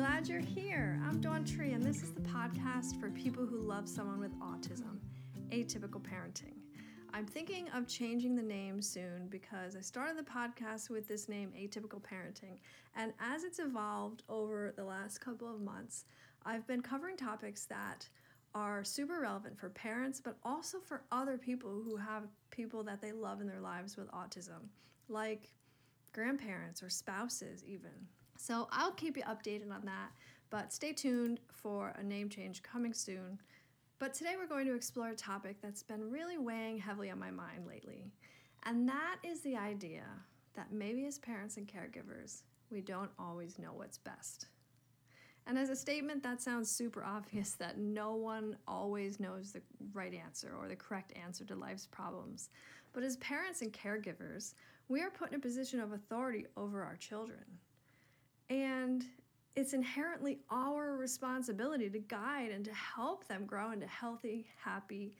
glad you're here. I'm Dawn Tree, and this is the podcast for people who love someone with autism, Atypical Parenting. I'm thinking of changing the name soon because I started the podcast with this name, Atypical Parenting, and as it's evolved over the last couple of months, I've been covering topics that are super relevant for parents, but also for other people who have people that they love in their lives with autism, like grandparents or spouses even. So I'll keep you updated on that, but stay tuned for a name change coming soon. But today we're going to explore a topic that's been really weighing heavily on my mind lately, and that is the idea that maybe as parents and caregivers, we don't always know what's best. And as a statement, that sounds super obvious that no one always knows the right answer or the correct answer to life's problems. But as parents and caregivers, we are put in a position of authority over our children. And it's inherently our responsibility to guide and to help them grow into healthy, happy,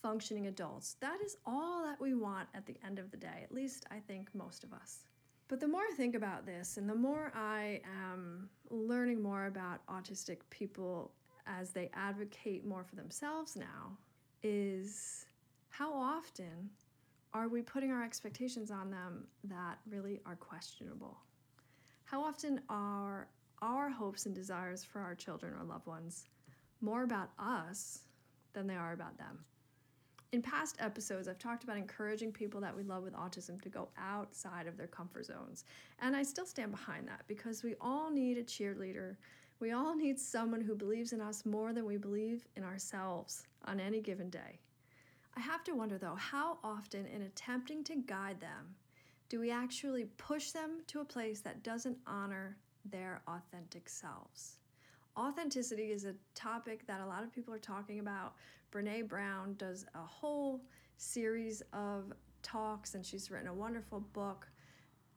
functioning adults. That is all that we want at the end of the day, at least I think most of us. But the more I think about this and the more I am learning more about autistic people as they advocate more for themselves now, is how often are we putting our expectations on them that really are questionable? How often are our hopes and desires for our children or loved ones more about us than they are about them? In past episodes, I've talked about encouraging people that we love with autism to go outside of their comfort zones. And I still stand behind that because we all need a cheerleader. We all need someone who believes in us more than we believe in ourselves on any given day. I have to wonder, though, how often in attempting to guide them, do we actually push them to a place that doesn't honor their authentic selves? Authenticity is a topic that a lot of people are talking about. Brené Brown does a whole series of talks, and she's written a wonderful book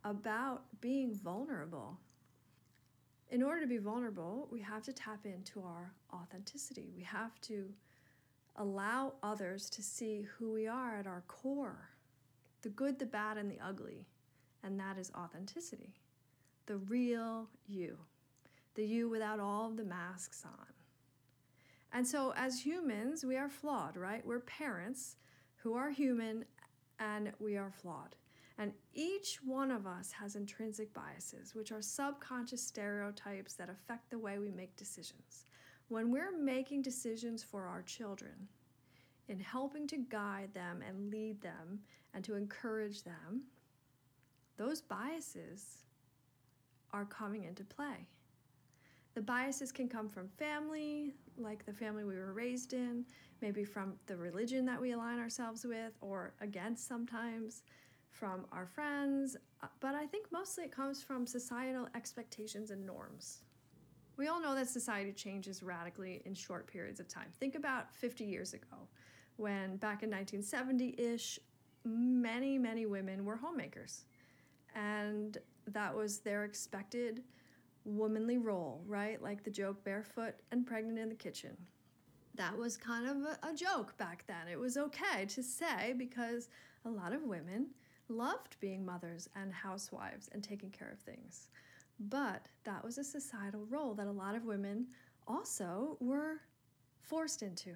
about being vulnerable. In order to be vulnerable, we have to tap into our authenticity. We have to allow others to see who we are at our core, the good, the bad, and the ugly, and that is authenticity, the real you. The you without all of the masks on. And so as humans, we are flawed, right? We're parents who are human and we are flawed. And each one of us has intrinsic biases, which are subconscious stereotypes that affect the way we make decisions. When we're making decisions for our children, in helping to guide them and lead them and to encourage them, those biases are coming into play. The biases can come from family, like the family we were raised in, maybe from the religion that we align ourselves with or against sometimes, from our friends, but I think mostly it comes from societal expectations and norms. We all know that society changes radically in short periods of time. Think about 50 years ago, when back in 1970-ish, many, many women were homemakers, and that was their expected womanly role, right? Like the joke, barefoot and pregnant in the kitchen. That was kind of a joke back then. It was okay to say because a lot of women loved being mothers and housewives and taking care of things. But that was a societal role that a lot of women also were forced into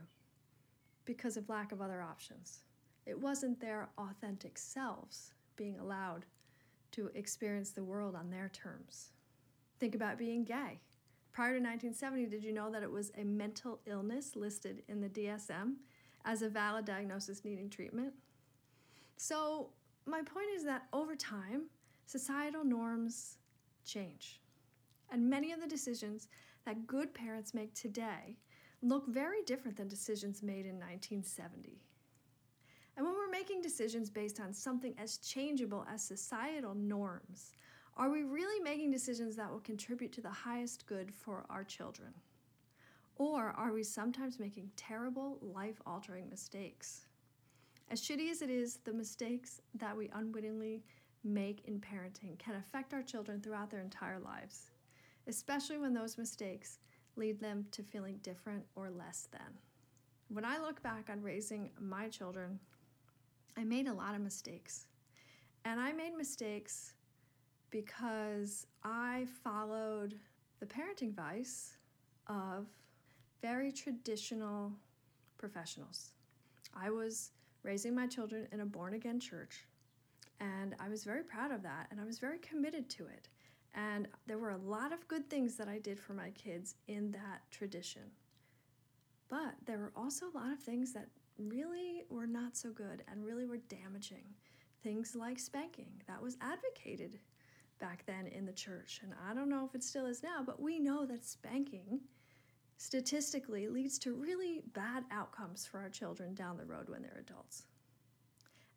because of lack of other options. It wasn't their authentic selves being allowed to experience the world on their terms. Think about being gay. Prior to 1970, did you know that it was a mental illness listed in the DSM as a valid diagnosis needing treatment? So my point is that over time, societal norms change. And many of the decisions that good parents make today look very different than decisions made in 1970. And when we're making decisions based on something as changeable as societal norms, are we really making decisions that will contribute to the highest good for our children? Or are we sometimes making terrible, life-altering mistakes? As shitty as it is, the mistakes that we unwittingly make in parenting can affect our children throughout their entire lives, especially when those mistakes lead them to feeling different or less than. When I look back on raising my children, I made a lot of mistakes. And I made mistakes because I followed the parenting advice of very traditional professionals. I was raising my children in a born-again church, and I was very proud of that, and I was very committed to it. And there were a lot of good things that I did for my kids in that tradition. But there were also a lot of things that really were not so good and really were damaging. Things like spanking. That was advocated back then in the church. And I don't know if it still is now, but we know that spanking statistically leads to really bad outcomes for our children down the road when they're adults.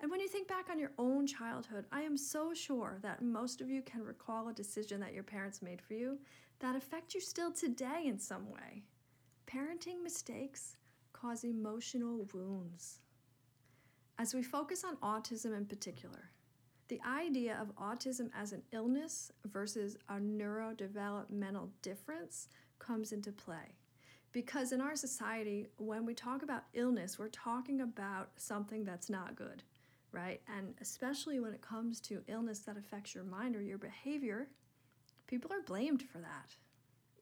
And when you think back on your own childhood, I am so sure that most of you can recall a decision that your parents made for you that affect you still today in some way. Parenting mistakes cause emotional wounds. As we focus on autism in particular, the idea of autism as an illness versus a neurodevelopmental difference comes into play. Because in our society, when we talk about illness, we're talking about something that's not good, right? And especially when it comes to illness that affects your mind or your behavior, people are blamed for that.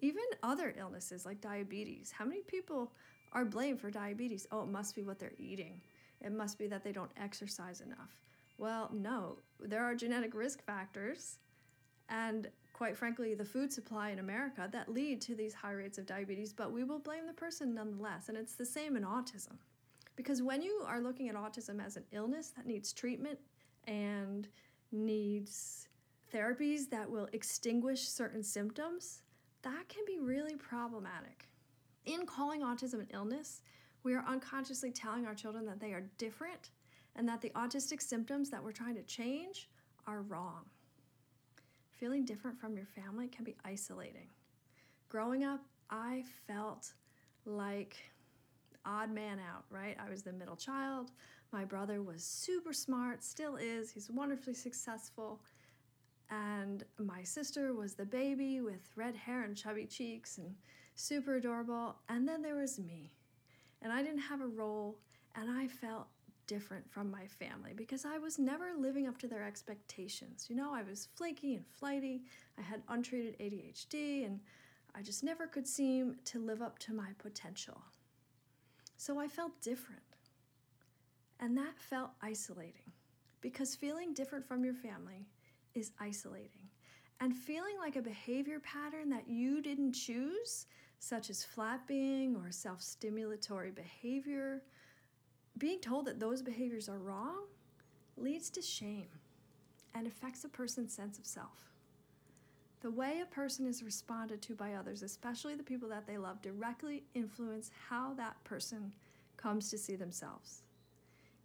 Even other illnesses like diabetes. How many people are blamed for diabetes? Oh, it must be what they're eating. It must be that they don't exercise enough. Well, no, there are genetic risk factors and, quite frankly, the food supply in America that lead to these high rates of diabetes, but we will blame the person nonetheless. And it's the same in autism. Because when you are looking at autism as an illness that needs treatment and needs therapies that will extinguish certain symptoms, that can be really problematic. In calling autism an illness, we are unconsciously telling our children that they are different and that the autistic symptoms that we're trying to change are wrong. Feeling different from your family can be isolating. Growing up, I felt like odd man out, right? I was the middle child. My brother was super smart, still is. He's wonderfully successful. And my sister was the baby with red hair and chubby cheeks and super adorable. And then there was me. And I didn't have a role, and I felt different from my family because I was never living up to their expectations. You know, I was flaky and flighty. I had untreated ADHD, and I just never could seem to live up to my potential. So I felt different. And that felt isolating because feeling different from your family is isolating. And feeling like a behavior pattern that you didn't choose, such as flapping or self-stimulatory behavior, being told that those behaviors are wrong leads to shame and affects a person's sense of self. The way a person is responded to by others, especially the people that they love, directly influence how that person comes to see themselves.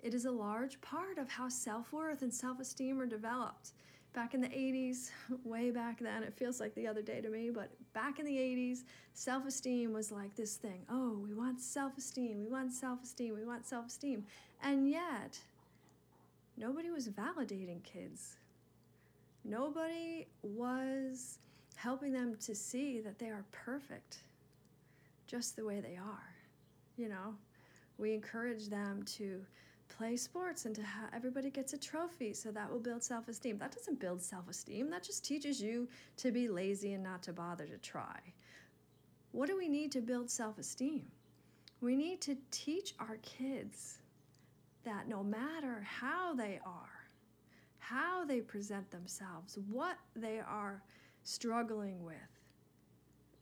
It is a large part of how self-worth and self-esteem are developed. Back in the 80s, way back then, it feels like the other day to me, but back in the 80s, self-esteem was like this thing. Oh, we want self-esteem, we want self-esteem, we want self-esteem. And yet, nobody was validating kids. Nobody was helping them to see that they are perfect just the way they are, you know? We encourage them to play sports and to everybody gets a trophy, so that will build self-esteem. That doesn't build self-esteem. That just teaches you to be lazy and not to bother to try. What do we need to build self-esteem? We need to teach our kids that no matter how they are, how they present themselves, what they are struggling with,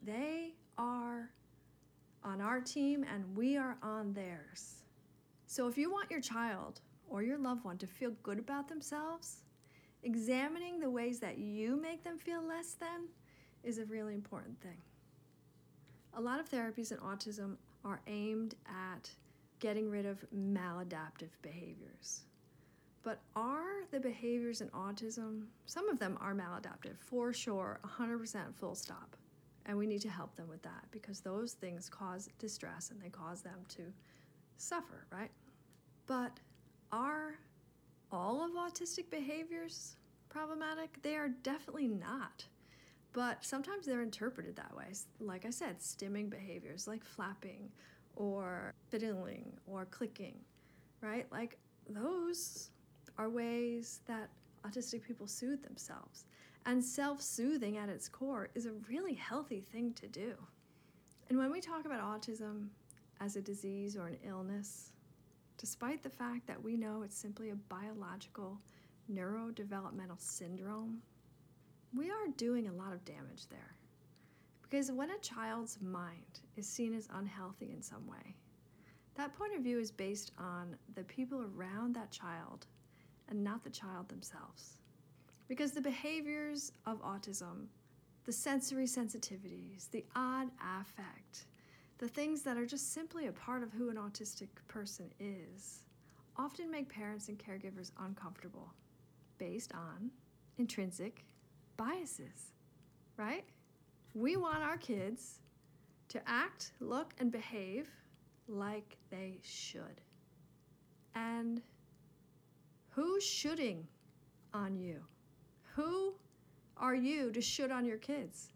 they are on our team and we are on theirs. So if you want your child or your loved one to feel good about themselves, examining the ways that you make them feel less than is a really important thing. A lot of therapies in autism are aimed at getting rid of maladaptive behaviors. But are the behaviors in autism, some of them are maladaptive, for sure, 100% full stop. And we need to help them with that because those things cause distress and they cause them to suffer, right? But are all of autistic behaviors problematic? They are definitely not. But sometimes they're interpreted that way. Like I said, stimming behaviors like flapping or fiddling or clicking, right? Like those are ways that autistic people soothe themselves. And self-soothing at its core is a really healthy thing to do. And when we talk about autism as a disease or an illness, despite the fact that we know it's simply a biological neurodevelopmental syndrome, we are doing a lot of damage there. Because when a child's mind is seen as unhealthy in some way, that point of view is based on the people around that child and not the child themselves. Because the behaviors of autism, the sensory sensitivities, the odd affect, the things that are just simply a part of who an autistic person is, often make parents and caregivers uncomfortable based on intrinsic biases, right? We want our kids to act, look, and behave like they should. And who's shooting on you? Who are you to shoot on your kids?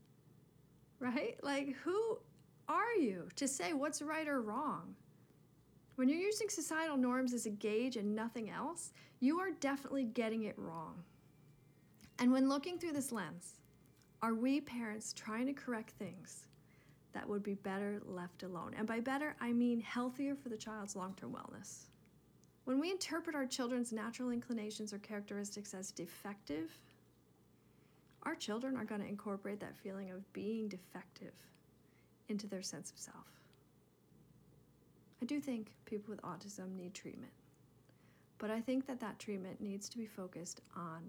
Right? Like, who are you to say what's right or wrong? When you're using societal norms as a gauge and nothing else, you are definitely getting it wrong. And when looking through this lens, are we parents trying to correct things that would be better left alone? And by better, I mean healthier for the child's long-term wellness. When we interpret our children's natural inclinations or characteristics as defective, our children are going to incorporate that feeling of being defective into their sense of self. I do think people with autism need treatment, but I think that that treatment needs to be focused on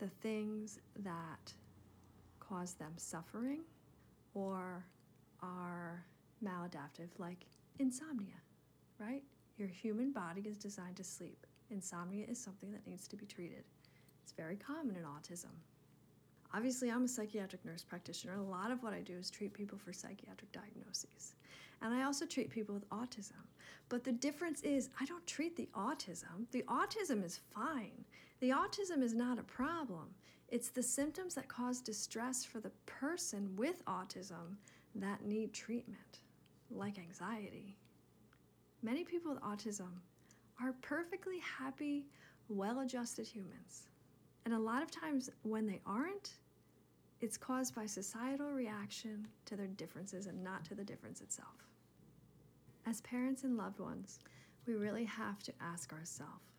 the things that cause them suffering or are maladaptive, like insomnia, right? Your human body is designed to sleep. Insomnia is something that needs to be treated. It's very common in autism. Obviously, I'm a psychiatric nurse practitioner. A lot of what I do is treat people for psychiatric diagnoses. And I also treat people with autism. But the difference is I don't treat the autism. The autism is fine. The autism is not a problem. It's the symptoms that cause distress for the person with autism that need treatment, like anxiety. Many people with autism are perfectly happy, well-adjusted humans. And a lot of times when they aren't, it's caused by societal reaction to their differences and not to the difference itself. As parents and loved ones, we really have to ask ourselves,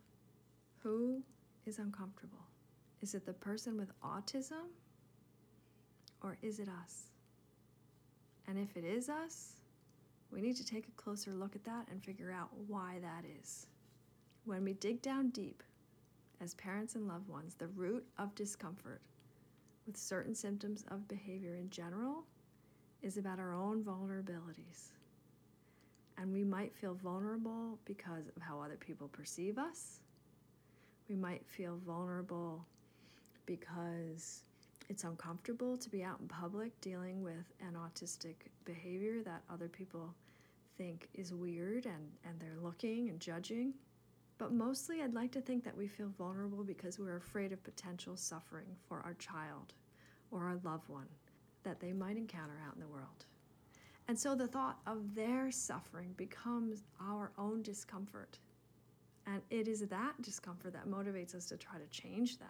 who is uncomfortable? Is it the person with autism or is it us? And if it is us, we need to take a closer look at that and figure out why that is. When we dig down deep, as parents and loved ones, the root of discomfort with certain symptoms of behavior in general is about our own vulnerabilities. And we might feel vulnerable because of how other people perceive us. We might feel vulnerable because it's uncomfortable to be out in public dealing with an autistic behavior that other people think is weird and they're looking and judging. But mostly I'd like to think that we feel vulnerable because we're afraid of potential suffering for our child or our loved one that they might encounter out in the world. And so the thought of their suffering becomes our own discomfort. And it is that discomfort that motivates us to try to change them.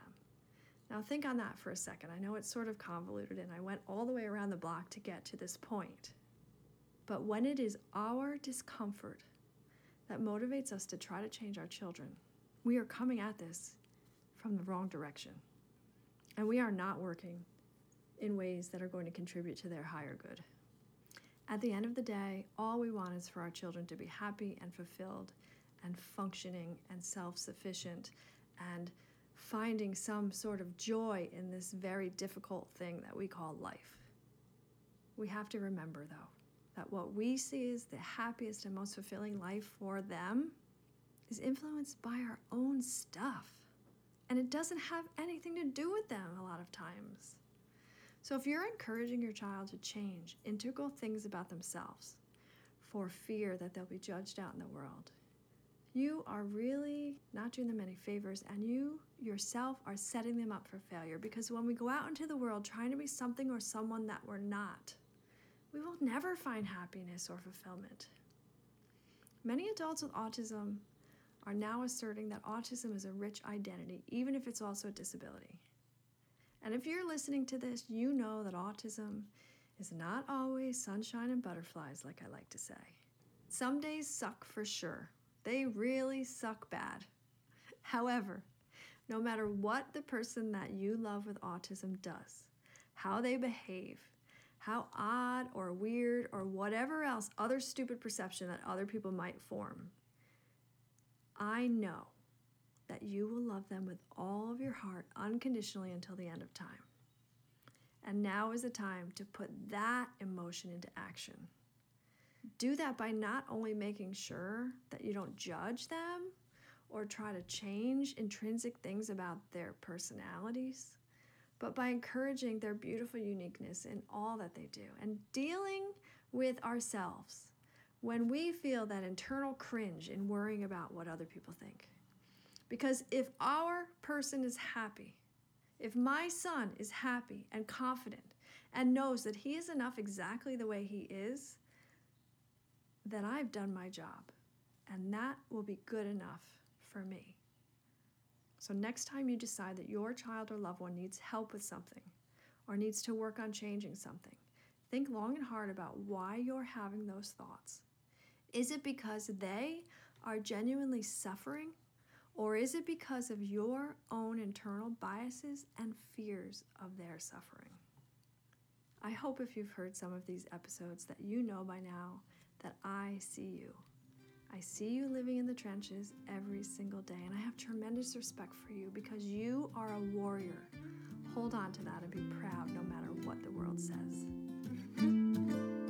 Now think on that for a second. I know it's sort of convoluted and I went all the way around the block to get to this point. But when it is our discomfort that motivates us to try to change our children, we are coming at this from the wrong direction. And we are not working in ways that are going to contribute to their higher good. At the end of the day, all we want is for our children to be happy and fulfilled and functioning and self-sufficient and finding some sort of joy in this very difficult thing that we call life. We have to remember, though, that what we see as the happiest and most fulfilling life for them is influenced by our own stuff. And it doesn't have anything to do with them a lot of times. So if you're encouraging your child to change integral things about themselves for fear that they'll be judged out in the world, you are really not doing them any favors, and you yourself are setting them up for failure. Because when we go out into the world trying to be something or someone that we're not, we will never find happiness or fulfillment. Many adults with autism are now asserting that autism is a rich identity, even if it's also a disability. And if you're listening to this, you know that autism is not always sunshine and butterflies, like I like to say. Some days suck for sure. They really suck bad. However, no matter what the person that you love with autism does, how they behave, how odd or weird or whatever else other stupid perception that other people might form, I know that you will love them with all of your heart unconditionally until the end of time. And now is the time to put that emotion into action. Do that by not only making sure that you don't judge them or try to change intrinsic things about their personalities, but by encouraging their beautiful uniqueness in all that they do and dealing with ourselves when we feel that internal cringe in worrying about what other people think. Because if our person is happy, if my son is happy and confident and knows that he is enough exactly the way he is, then I've done my job, and that will be good enough for me. So next time you decide that your child or loved one needs help with something or needs to work on changing something, think long and hard about why you're having those thoughts. Is it because they are genuinely suffering, or is it because of your own internal biases and fears of their suffering? I hope if you've heard some of these episodes that you know by now that I see you. I see you living in the trenches every single day, and I have tremendous respect for you because you are a warrior. Hold on to that and be proud no matter what the world says.